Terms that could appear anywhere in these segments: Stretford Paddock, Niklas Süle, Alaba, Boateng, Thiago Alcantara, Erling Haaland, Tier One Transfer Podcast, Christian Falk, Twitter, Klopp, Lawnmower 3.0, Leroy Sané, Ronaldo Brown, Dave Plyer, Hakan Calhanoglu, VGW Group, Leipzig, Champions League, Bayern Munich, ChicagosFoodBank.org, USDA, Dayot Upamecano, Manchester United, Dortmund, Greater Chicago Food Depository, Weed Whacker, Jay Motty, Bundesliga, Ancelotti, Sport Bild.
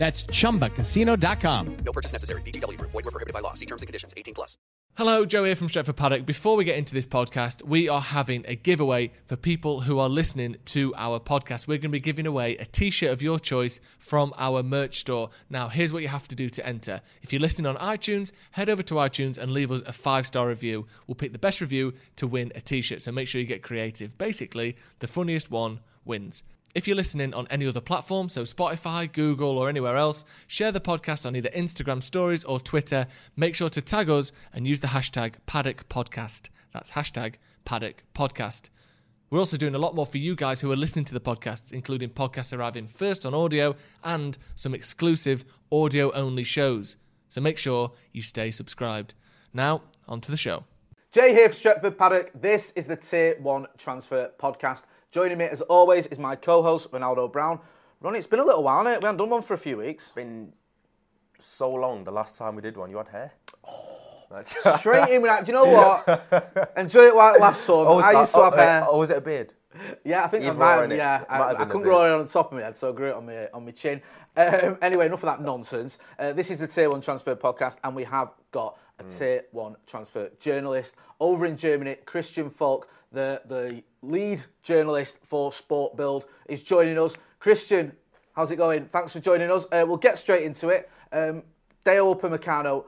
That's ChumbaCasino.com. No purchase necessary. VGW Group. Void where prohibited by law. See terms and conditions. 18+. Hello, Joe here from Stretford Paddock. Before we get into this podcast, we are having a giveaway for people who are listening to our podcast. We're going to be giving away a t-shirt of your choice from our merch store. Now, here's what you have to do to enter. If you're listening on iTunes, head over to iTunes and leave us a 5-star review. We'll pick the best review to win a t-shirt, so make sure you get creative. Basically, the funniest one wins. If you're listening on any other platform, so Spotify, Google, or anywhere else, share the podcast on either Instagram stories or Twitter. Make sure to tag us and use the hashtag Paddock Podcast. That's hashtag Paddock Podcast. We're also doing a lot more for you guys who are listening to the podcasts, including podcasts arriving first on audio and some exclusive audio-only shows. So make sure you stay subscribed. Now, on to the show. Jay here for Stretford Paddock. This is the Tier One Transfer Podcast. Joining me, as always, is my co-host, Ronaldo Brown. Ronnie, it's been a little while, innit? We haven't done one for a few weeks. It's been so long. The last time we did one, you had hair. Oh, straight in with that. Do you know what? Enjoy it while it lasts, son. I used to have hair. Oh, was it a beard? Yeah, I think I might. Yeah, I couldn't grow it on the top of my head, so I grew it on my chin. Anyway, enough of that nonsense. This is the Tier 1 Transfer Podcast, and we have got a Tier 1 transfer journalist over in Germany, Christian Falk. The lead journalist for Sport Bild is joining us. Christian, how's it going? Thanks for joining us. We'll get straight into it. Dayot Upamecano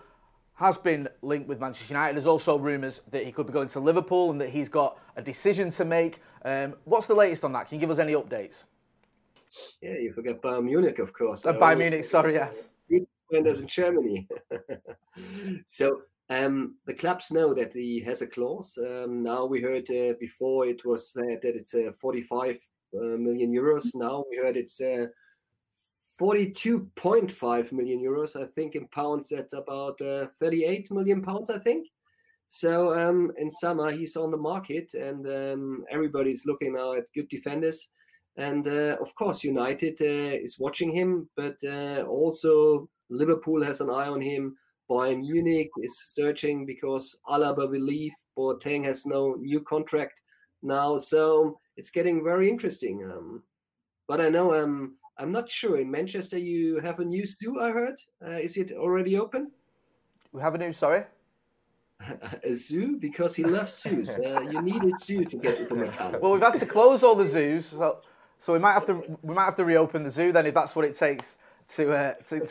has been linked with Manchester United. There's also rumours that he could be going to Liverpool and that he's got a decision to make. What's the latest on that? Can you give us any updates? Yeah, you forget Bayern Munich, of course. Bayern Munich, sorry, yes. That's in Germany. So... the clubs know that he has a clause. Now we heard before it was that it's 45 million euros. Now we heard it's 42.5 million euros. I think in pounds that's about 38 million pounds, I think. So in summer he's on the market and everybody's looking now at good defenders. And of course United is watching him, but also Liverpool has an eye on him. Bayern Munich is searching because Alaba will leave. Boateng has no new contract now, so it's getting very interesting. But I know I'm not sure. In Manchester, you have a new zoo, I heard. Is it already open? We have a new, sorry? A zoo? Because he loves zoos. You need a zoo to get to Macau. Well, we've had to close all the zoos, so we might have to reopen the zoo then if that's what it takes. To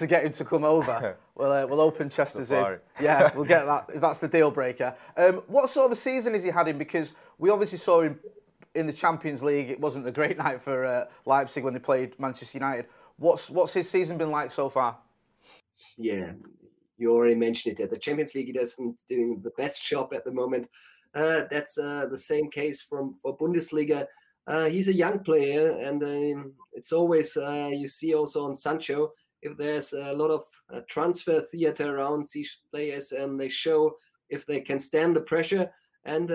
get him to come over, we'll open Chester Zoo. Yeah, we'll get that if that's the deal breaker. What sort of a season has he had in? Because we obviously saw him in the Champions League. It wasn't a great night for Leipzig when they played Manchester United. What's his season been like so far? Yeah, you already mentioned it. At the Champions League, he doesn't doing the best job at the moment. That's the same case for Bundesliga. He's a young player, and it's always you see also on Sancho, if there's a lot of transfer theater around these players, and they show if they can stand the pressure. And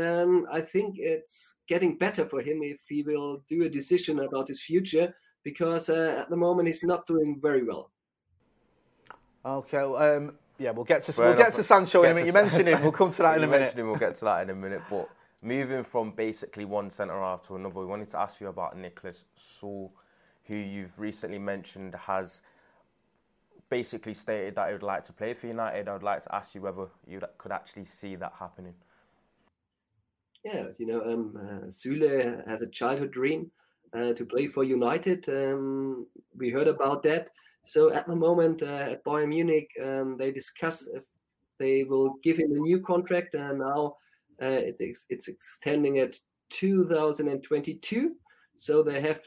I think it's getting better for him if he will do a decision about his future, because at the moment he's not doing very well. Okay, Yeah, we'll get to Sancho in a minute. You mentioned him. We'll come to that in a minute. But moving from basically one centre half to another, we wanted to ask you about Niklas Süle, who you've recently mentioned has basically stated that he would like to play for United. I would like to ask you whether you could actually see that happening. Yeah, Süle has a childhood dream to play for United. We heard about that. So at the moment at Bayern Munich, they discuss if they will give him a new contract, and now it's extending at 2022. So they have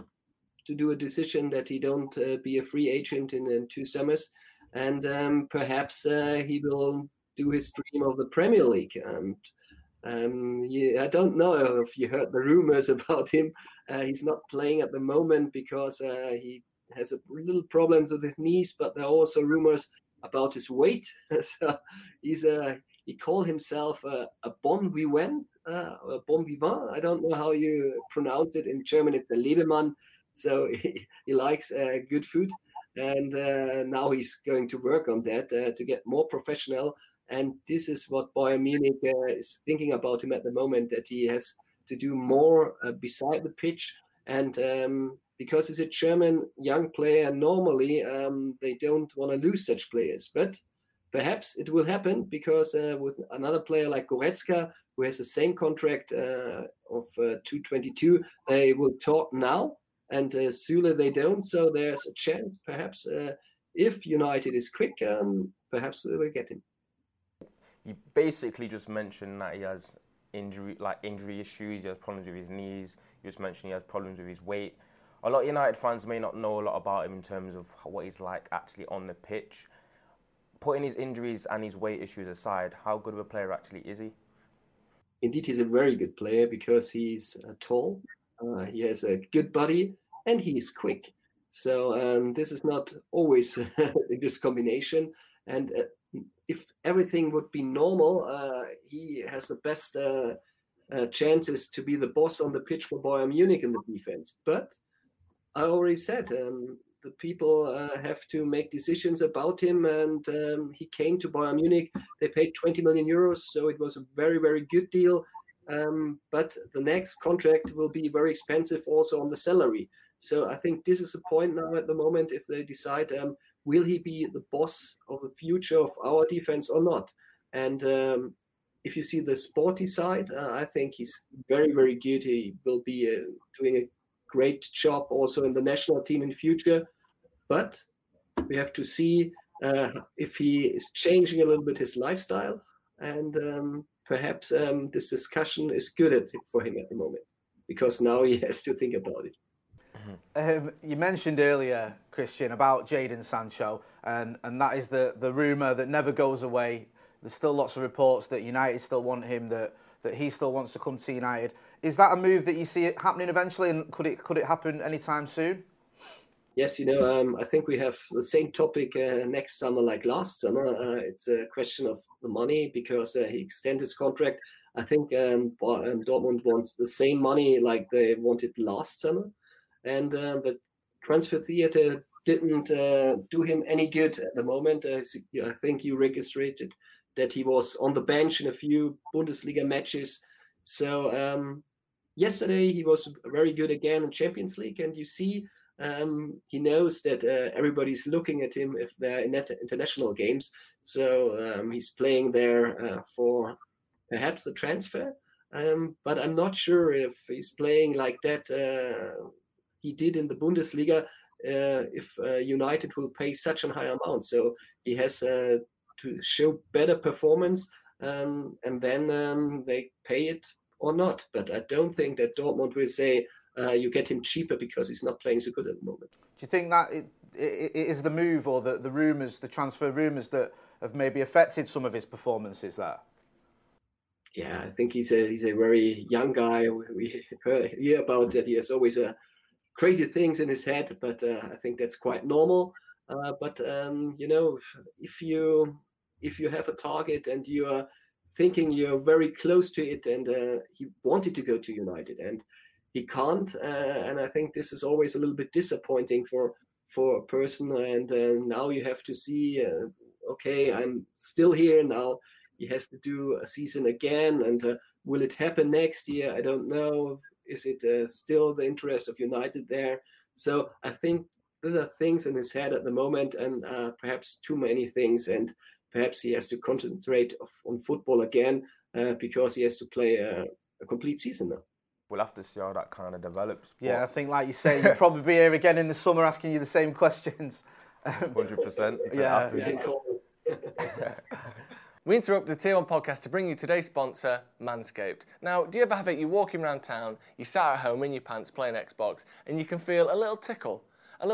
to do a decision that he don't be a free agent in 2 summers, and perhaps he will do his dream of the Premier League. I don't know if you heard the rumors about him. He's not playing at the moment because he has a little problems with his knees, but there are also rumors about his weight. So he called himself a bon vivant. I don't know how you pronounce it in German. It's a Lebemann. So he likes good food, and now he's going to work on that to get more professional. And this is what Bayern Munich is thinking about him at the moment, that he has to do more beside the pitch. And because he's a German young player, normally they don't want to lose such players. But perhaps it will happen, because with another player like Goretzka, who has the same contract of 222, they will talk now. And Süle, they don't. So there's a chance, perhaps, if United is quick, perhaps they will get him. You basically just mentioned that he has injury issues. He has problems with his knees. You just mentioned he has problems with his weight. A lot of United fans may not know a lot about him in terms of what he's like actually on the pitch. Putting his injuries and his weight issues aside, how good of a player actually is he? Indeed, he's a very good player, because he's tall, he has a good body, and he's quick. So this is not always this combination. And if everything would be normal, he has the best chances to be the boss on the pitch for Bayern Munich in the defense. But I already said, the people have to make decisions about him, and he came to Bayern Munich. They paid 20 million euros, so it was a very, very good deal. But the next contract will be very expensive also on the salary. So I think this is the point now at the moment, if they decide, will he be the boss of the future of our defense or not? And if you see the sporty side, I think he's very, very good. He will be doing a great job also in the national team in future. But we have to see if he is changing a little bit his lifestyle, and perhaps this discussion is good for him at the moment, because now he has to think about it. You mentioned earlier, Christian, about Jadon Sancho, and that is the rumour that never goes away. There's still lots of reports that United still want him, that he still wants to come to United. Is that a move that you see it happening eventually, and could it happen anytime soon? Yes, I think we have the same topic next summer like last summer. It's a question of the money, because he extended his contract. I think Dortmund wants the same money like they wanted last summer. And the transfer theatre didn't do him any good at the moment. I think you registered that he was on the bench in a few Bundesliga matches. So yesterday he was very good again in Champions League, and you see he knows that everybody's looking at him if they're in international games. So he's playing there for perhaps a transfer, but I'm not sure if he's playing like that he did in the Bundesliga, if United will pay such a high amount. So he has to show better performance, and then they pay it or not. But I don't think that Dortmund will say you get him cheaper because he's not playing so good at the moment. Do you think that it is the move, or the rumours, the transfer rumours, that have maybe affected some of his performances there? Yeah, I think he's a very young guy. We hear about that he has always a crazy things in his head, but I think that's quite normal. But if you have a target and you are thinking you're very close to it, and he wanted to go to United and he can't, and I think this is always a little bit disappointing for a person. And now you have to see okay, I'm still here now. He has to do a season again, and will it happen next year? I don't know. Is it still the interest of United there? So I think there are things in his head at the moment, and perhaps too many things, and perhaps he has to concentrate on football again because he has to play a complete season now. We'll have to see how that kind of develops. Yeah, I think, like you say, you'll probably be here again in the summer asking you the same questions. 100%. Yeah. We interrupt the Tier One podcast to bring you today's sponsor, Manscaped. Now, do you ever have it? You're walking around town, you sat at home in your pants playing Xbox, and you can feel a little tickle, and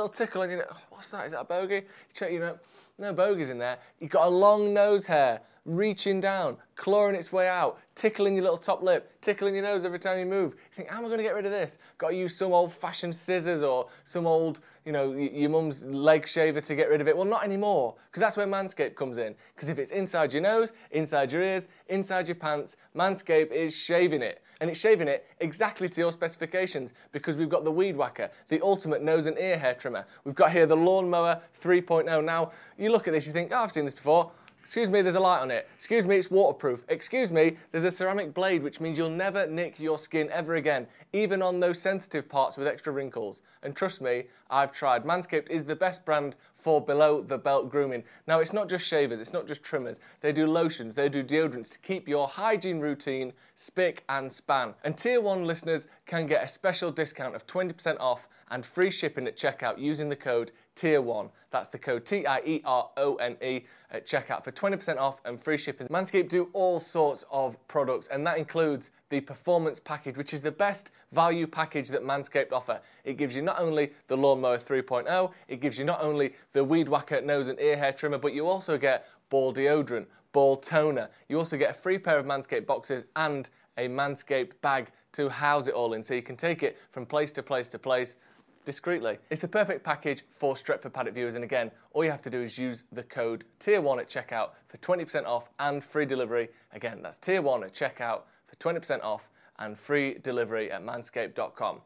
you know, what's that? Is that a bogey? You check, you know, no bogeys in there. You've got a long nose hair reaching down, clawing its way out, tickling your little top lip, tickling your nose every time you move. You think, how am I going to get rid of this? Got to use some old-fashioned scissors or some old, you know, your mum's leg shaver to get rid of it. Well, not anymore, because that's where Manscaped comes in. Because if it's inside your nose, inside your ears, inside your pants, Manscaped is shaving it. And it's shaving it exactly to your specifications, because we've got the Weed Whacker, the ultimate nose and ear hair trimmer. We've got here the Lawnmower 3.0. Now, you look at this, you think, oh, I've seen this before. Excuse me, there's a light on it. Excuse me, it's waterproof. Excuse me, there's a ceramic blade, which means you'll never nick your skin ever again, even on those sensitive parts with extra wrinkles. And trust me, I've tried. Manscaped is the best brand for below-the-belt grooming. Now, it's not just shavers, it's not just trimmers. They do lotions, they do deodorants to keep your hygiene routine spick and span. And Tier 1 listeners can get a special discount of 20% off and free shipping at checkout using the code Tier1. That's the code TIERONE at checkout for 20% off and free shipping. Manscaped do all sorts of products, and that includes the Performance Package, which is the best value package that Manscaped offer. It gives you not only the Lawnmower 3.0, it gives you not only the Weed Whacker nose and ear hair trimmer, but you also get ball deodorant, ball toner. You also get a free pair of Manscaped boxers and a Manscaped bag to house it all in, so you can take it from place to place to place discreetly. It's the perfect package for Stretford Paddock viewers, and again, all you have to do is use the code Tier1 at checkout for 20% off and free delivery. Again, that's Tier1 at checkout for 20% off and free delivery at manscaped.com.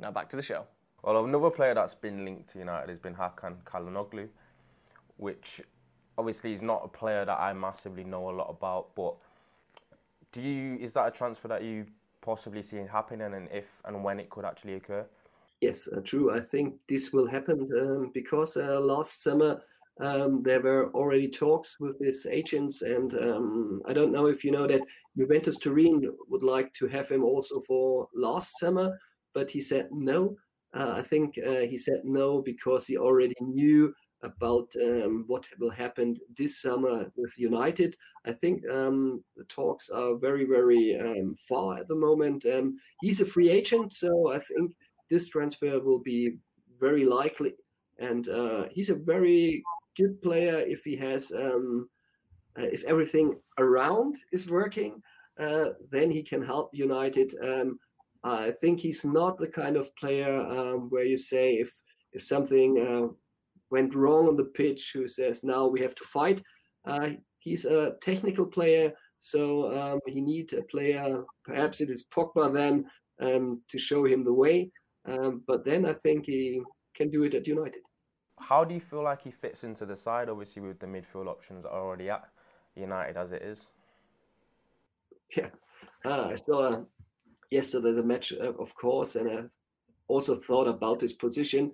Now back to the show. Well, another player that's been linked to United has been Hakan Calhanoglu, which obviously is not a player that I massively know a lot about, but is that a transfer that you possibly seeing happening, and if and when it could actually occur? Yes, true. I think this will happen because last summer there were already talks with his agents, and I don't know if you know that Juventus Turin would like to have him also for last summer, but he said no. I think he said no because he already knew about what will happen this summer with United. I think the talks are very, very far at the moment. He's a free agent, so I think this transfer will be very likely. And he's a very good player if he has, if everything around is working, then he can help United. I think he's not the kind of player where you say if something went wrong on the pitch, who says, now we have to fight. He's a technical player, so he needs a player, perhaps it is Pogba then, to show him the way. But then I think he can do it at United. How do you feel like he fits into the side, obviously with the midfield options already at United as it is? Yeah, I saw yesterday the match, of course, and I also thought about his position.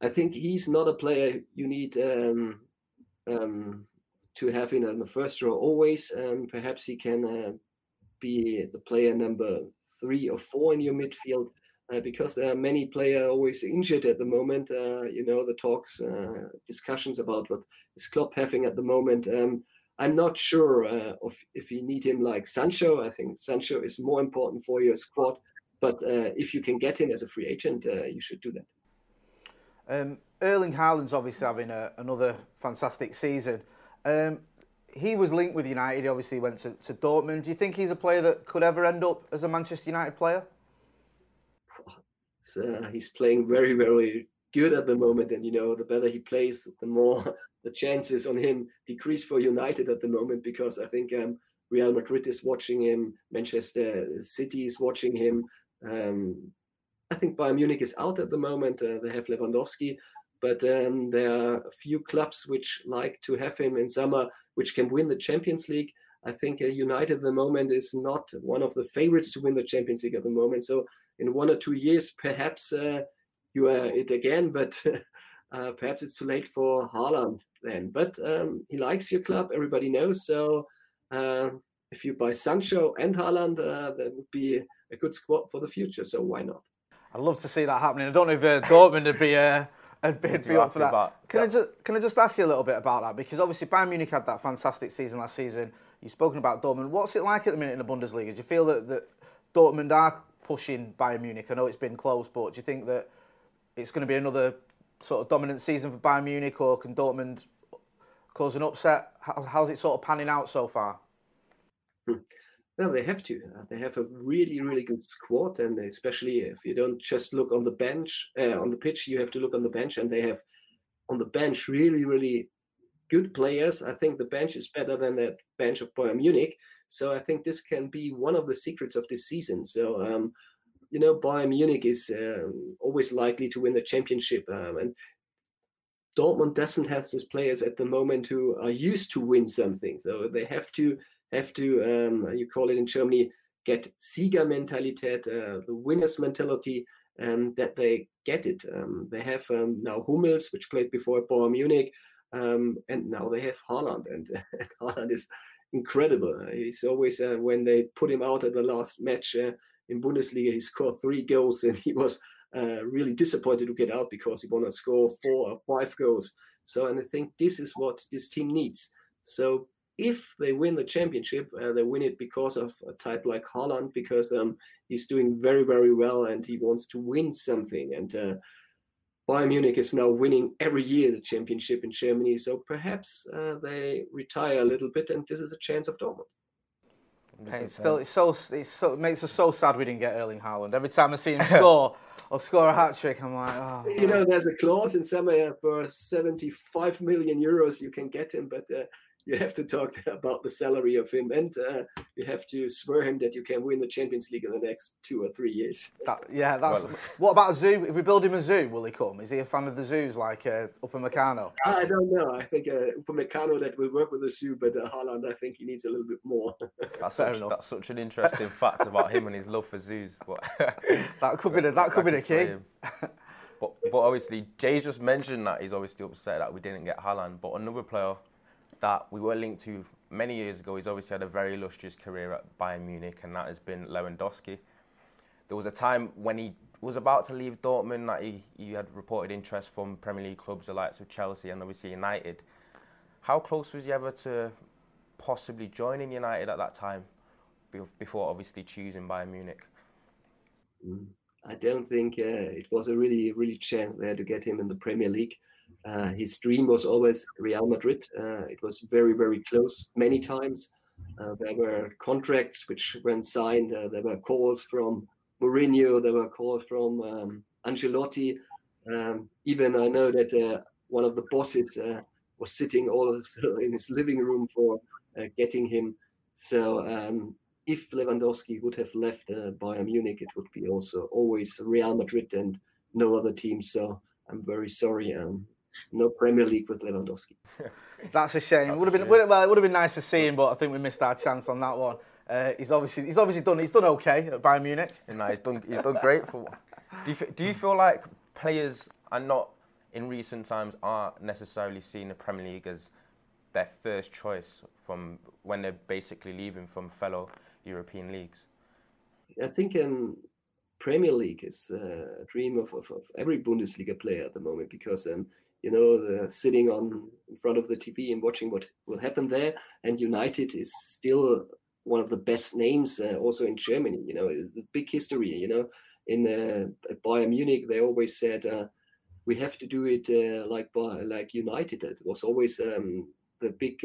I think he's not a player you need to have in the first row always. Perhaps he can be the player number 3 or 4 in your midfield because there are many players always injured at the moment. You know, the talks, discussions about what is Klopp having at the moment. I'm not sure if you need him like Sancho. I think Sancho is more important for your squad. But if you can get him as a free agent, you should do that. Erling Haaland's obviously having another fantastic season. He was linked with United, he obviously went to Dortmund. Do you think he's a player that could ever end up as a Manchester United player? He's playing very, very good at the moment, and you know, the better he plays, the more the chances on him decrease for United at the moment, because I think Real Madrid is watching him, Manchester City is watching him, I think Bayern Munich is out at the moment. They have Lewandowski. But there are a few clubs which like to have him in summer, which can win the Champions League. I think United at the moment is not one of the favorites to win the Champions League at the moment. So in 1 or 2 years, perhaps you are it again, but perhaps it's too late for Haaland then. But he likes your club, everybody knows. So if you buy Sancho and Haaland, that would be a good squad for the future. So why not? I'd love to see that happening. I don't know if Dortmund would be... I'd be up for that. Can I just ask you a little bit about that? Because obviously Bayern Munich had that fantastic season last season. You've spoken about Dortmund. What's it like at the minute in the Bundesliga? Do you feel that Dortmund are pushing Bayern Munich? I know it's been close, but do you think that it's going to be another sort of dominant season for Bayern Munich, or can Dortmund cause an upset? How's it sort of panning out so far? Well, they have to. They have a really, really good squad, and especially if you don't just look on the bench, on the pitch, you have to look on the bench, and they have on the bench really, really good players. I think the bench is better than that bench of Bayern Munich, so I think this can be one of the secrets of this season. So, Bayern Munich is always likely to win the championship, and Dortmund doesn't have these players at the moment who are used to win something, so they have to you call it in Germany, get Sieger mentalität, the winners mentality, that they get it. They have now Hummels, which played before at Bayern Munich, and now they have Haaland, and Haaland is incredible. He's always, when they put him out at the last match in Bundesliga, he scored 3 goals, and he was really disappointed to get out because he wanted to score 4 or 5 goals. So, and I think this is what this team needs. So, if they win the championship, they win it because of a type like Haaland, because he's doing very, very well and he wants to win something. And Bayern Munich is now winning every year the championship in Germany. So perhaps they retire a little bit, and this is a chance of Dortmund. It makes us so sad we didn't get Erling Haaland. Every time I see him score or score a hat-trick, I'm like, oh. You know, there's a clause in summer for 75 million euros you can get him, but... you have to talk about the salary of him, and you have to swear him that you can win the Champions League in the next 2 or 3 years. What about a zoo? If we build him a zoo, will he come? Is he a fan of the zoos like Upamecano? I don't know. I think Upamecano that will work with the zoo, but Haaland, I think he needs a little bit more. That's such an interesting fact about him and his love for zoos. That could be the key. But obviously, Jay's just mentioned that he's obviously upset that we didn't get Haaland, but another player that we were linked to many years ago. He's obviously had a very illustrious career at Bayern Munich, and that has been Lewandowski. There was a time when he was about to leave Dortmund that he had reported interest from Premier League clubs, the likes of Chelsea and obviously United. How close was he ever to possibly joining United at that time before obviously choosing Bayern Munich? I don't think it was a really, really chance there to get him in the Premier League. His dream was always Real Madrid. It was very, very close many times. There were contracts which weren't signed. There were calls from Mourinho. There were calls from Ancelotti. Even I know that one of the bosses was sitting also in his living room for getting him. So if Lewandowski would have left Bayern Munich, it would be also always Real Madrid and no other team. So I'm very sorry. No Premier League with Lewandowski. That's a shame. It would have been nice to see him, but I think we missed our chance on that one. He's done okay at Bayern Munich. No, he's done great for. Do you feel like players are not in recent times aren't necessarily seeing the Premier League as their first choice from when they're basically leaving from fellow European leagues? I think Premier League is a dream of every Bundesliga player at the moment, because sitting in front of the TV and watching what will happen there. And United is still one of the best names also in Germany. It's a big history, In Bayern Munich, they always said, we have to do it like United. It was always the big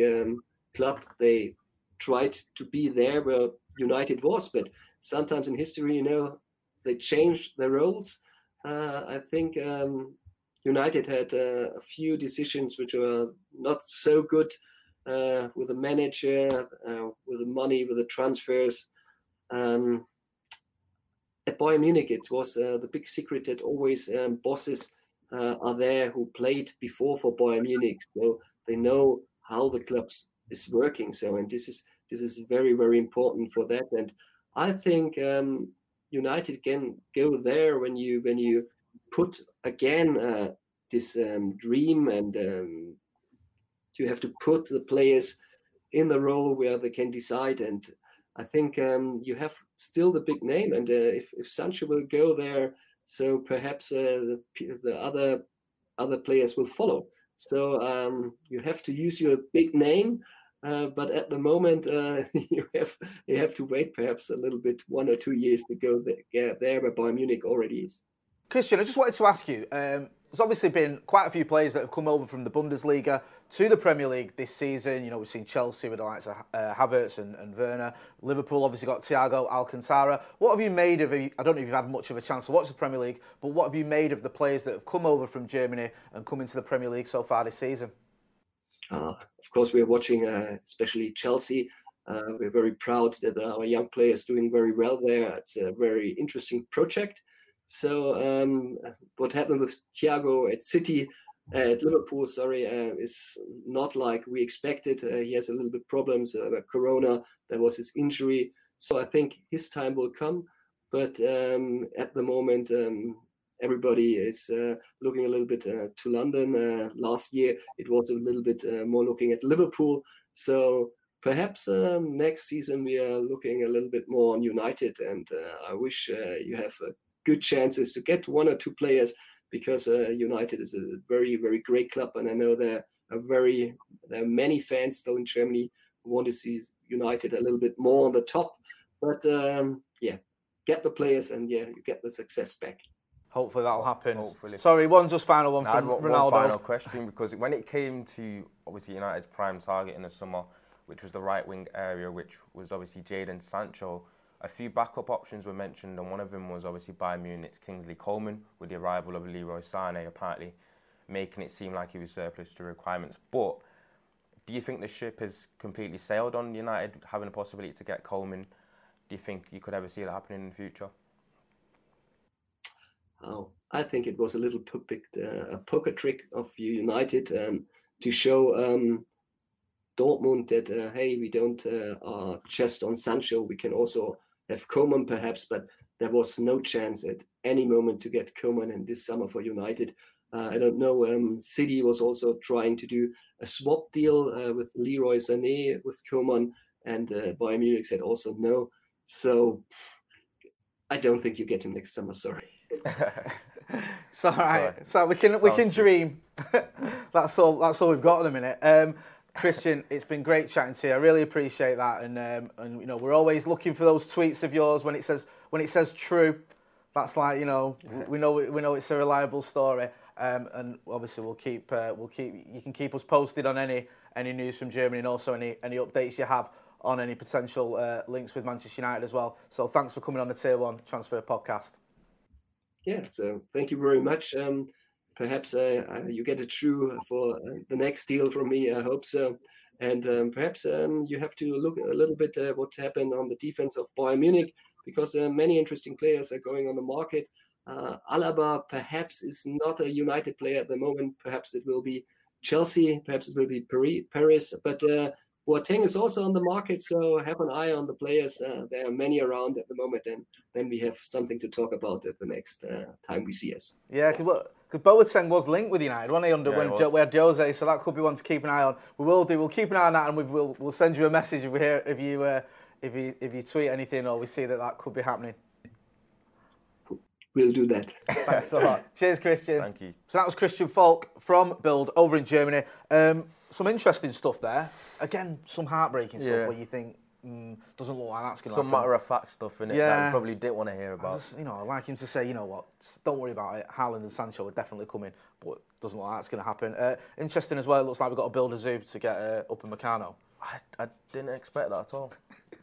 club. They tried to be there where United was. But sometimes in history, they changed their roles. I think... United had a few decisions which were not so good with the manager, with the money, with the transfers. At Bayern Munich, it was the big secret that always bosses are there who played before for Bayern Munich, so they know how the club is working. So, and this is very, very important for that. And I think United can go there when you put again this dream, and you have to put the players in the role where they can decide. And I think you have still the big name, and if Sancho will go there, so perhaps the other players will follow. So you have to use your big name, but at the moment you have to wait perhaps a little bit, 1 or 2 years to go there where Bayern Munich already is. Christian, I just wanted to ask you, there's obviously been quite a few players that have come over from the Bundesliga to the Premier League this season. You know, we've seen Chelsea with the likes of Havertz and Werner. Liverpool obviously got Thiago Alcantara. What have you made of, I don't know if you've had much of a chance to watch the Premier League, but what have you made of the players that have come over from Germany and come into the Premier League so far this season? Of course, we're watching especially Chelsea. We're very proud that our young players doing very well there. It's a very interesting project. So what happened with Thiago at City, at Liverpool, is not like we expected. He has a little bit problems about Corona. That was his injury. So I think his time will come. But at the moment, everybody is looking a little bit to London. Last year, it was a little bit more looking at Liverpool. So perhaps next season, we are looking a little bit more on United. And I wish you have good chances to get 1 or 2 players, because United is a very, very great club, and I know there are many fans still in Germany who want to see United a little bit more on the top. But get the players, and you get the success back. Hopefully that'll happen. Hopefully. Sorry, final one from Ronaldo. One final question, because when it came to obviously United's prime target in the summer, which was the right wing area, which was obviously Jadon Sancho, a few backup options were mentioned, and one of them was obviously Bayern Munich's Kingsley Coman, with the arrival of Leroy Sané apparently making it seem like he was surplus to requirements. But do you think the ship has completely sailed on United having a possibility to get Coman? Do you think you could ever see that happening in the future? Oh, I think it was a little a poker trick of United to show Dortmund that, hey, we don't are just on Sancho, we can also have Coman perhaps, but there was no chance at any moment to get Coman in this summer for United. I don't know, City was also trying to do a swap deal with Leroy Sané, with Coman, and Bayern Munich said also no. So I don't think you get him next summer, sorry. It's all right. So we can dream. That's all we've got at the minute. Christian, it's been great chatting to you. I really appreciate that, and we're always looking for those tweets of yours when it says true. That's like we know it's a reliable story, and obviously we'll keep you can keep us posted on any news from Germany, and also any updates you have on any potential links with Manchester United as well. So thanks for coming on the Tier One Transfer Podcast. Yeah, so thank you very much. Perhaps you get a true for the next deal from me. I hope so. And perhaps you have to look a little bit what's happened on the defense of Bayern Munich, because many interesting players are going on the market. Alaba perhaps is not a United player at the moment. Perhaps it will be Chelsea. Perhaps it will be Paris. But Boateng is also on the market. So have an eye on the players. There are many around at the moment. And then we have something to talk about at the next time we see us. Yeah, because Boateng was linked with United, wasn't he, we had Jose, so that could be one to keep an eye on. We'll keep an eye on that, and we'll send you a message if we hear, if you tweet anything or we see that could be happening. We'll do that. Thanks a lot. Cheers, Christian. Thank you. So that was Christian Falk from Bild over in Germany. Some interesting stuff there. Again, some heartbreaking stuff where you think, doesn't look like that's going to happen. Some matter-of-fact stuff in it that we probably didn't want to hear about. I'd like him to say, you know what, don't worry about it, Haaland and Sancho are definitely coming, but it doesn't look like that's going to happen. Interesting as well, it looks like we've got to build a zoo to get Upamecano. I didn't expect that at all.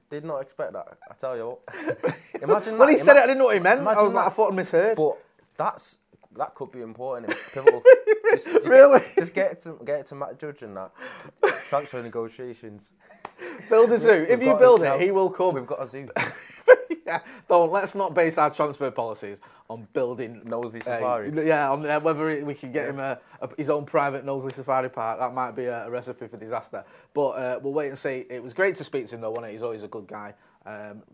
Did not expect that, I tell you what. When he said it, I didn't know what he meant. I was like, I thought I misheard. But that could be important and pivotal. Really? Just get it to Matt Judge and that. Transfer negotiations. Build a zoo. If you build it, he will come. We've got a zoo. Don't, let's not base our transfer policies on building Knowsley Safari. Whether we can get him his own private Knowsley Safari park, that might be a recipe for disaster. But we'll wait and see. It was great to speak to him, though, wasn't it? He's always a good guy.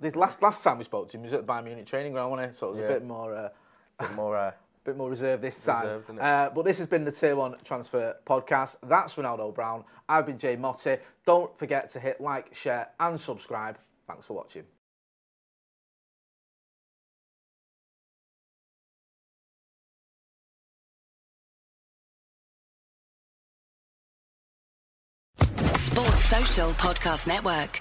This last time we spoke to him, he was at the Bayern Munich training ground, wasn't he? So it was a bit more reserved this time. But this has been the Tier One Transfer Podcast. That's Ronaldo Brown. I've been Jay Motty. Don't forget to hit like, share and subscribe. Thanks for watching. Sports Social Podcast Network.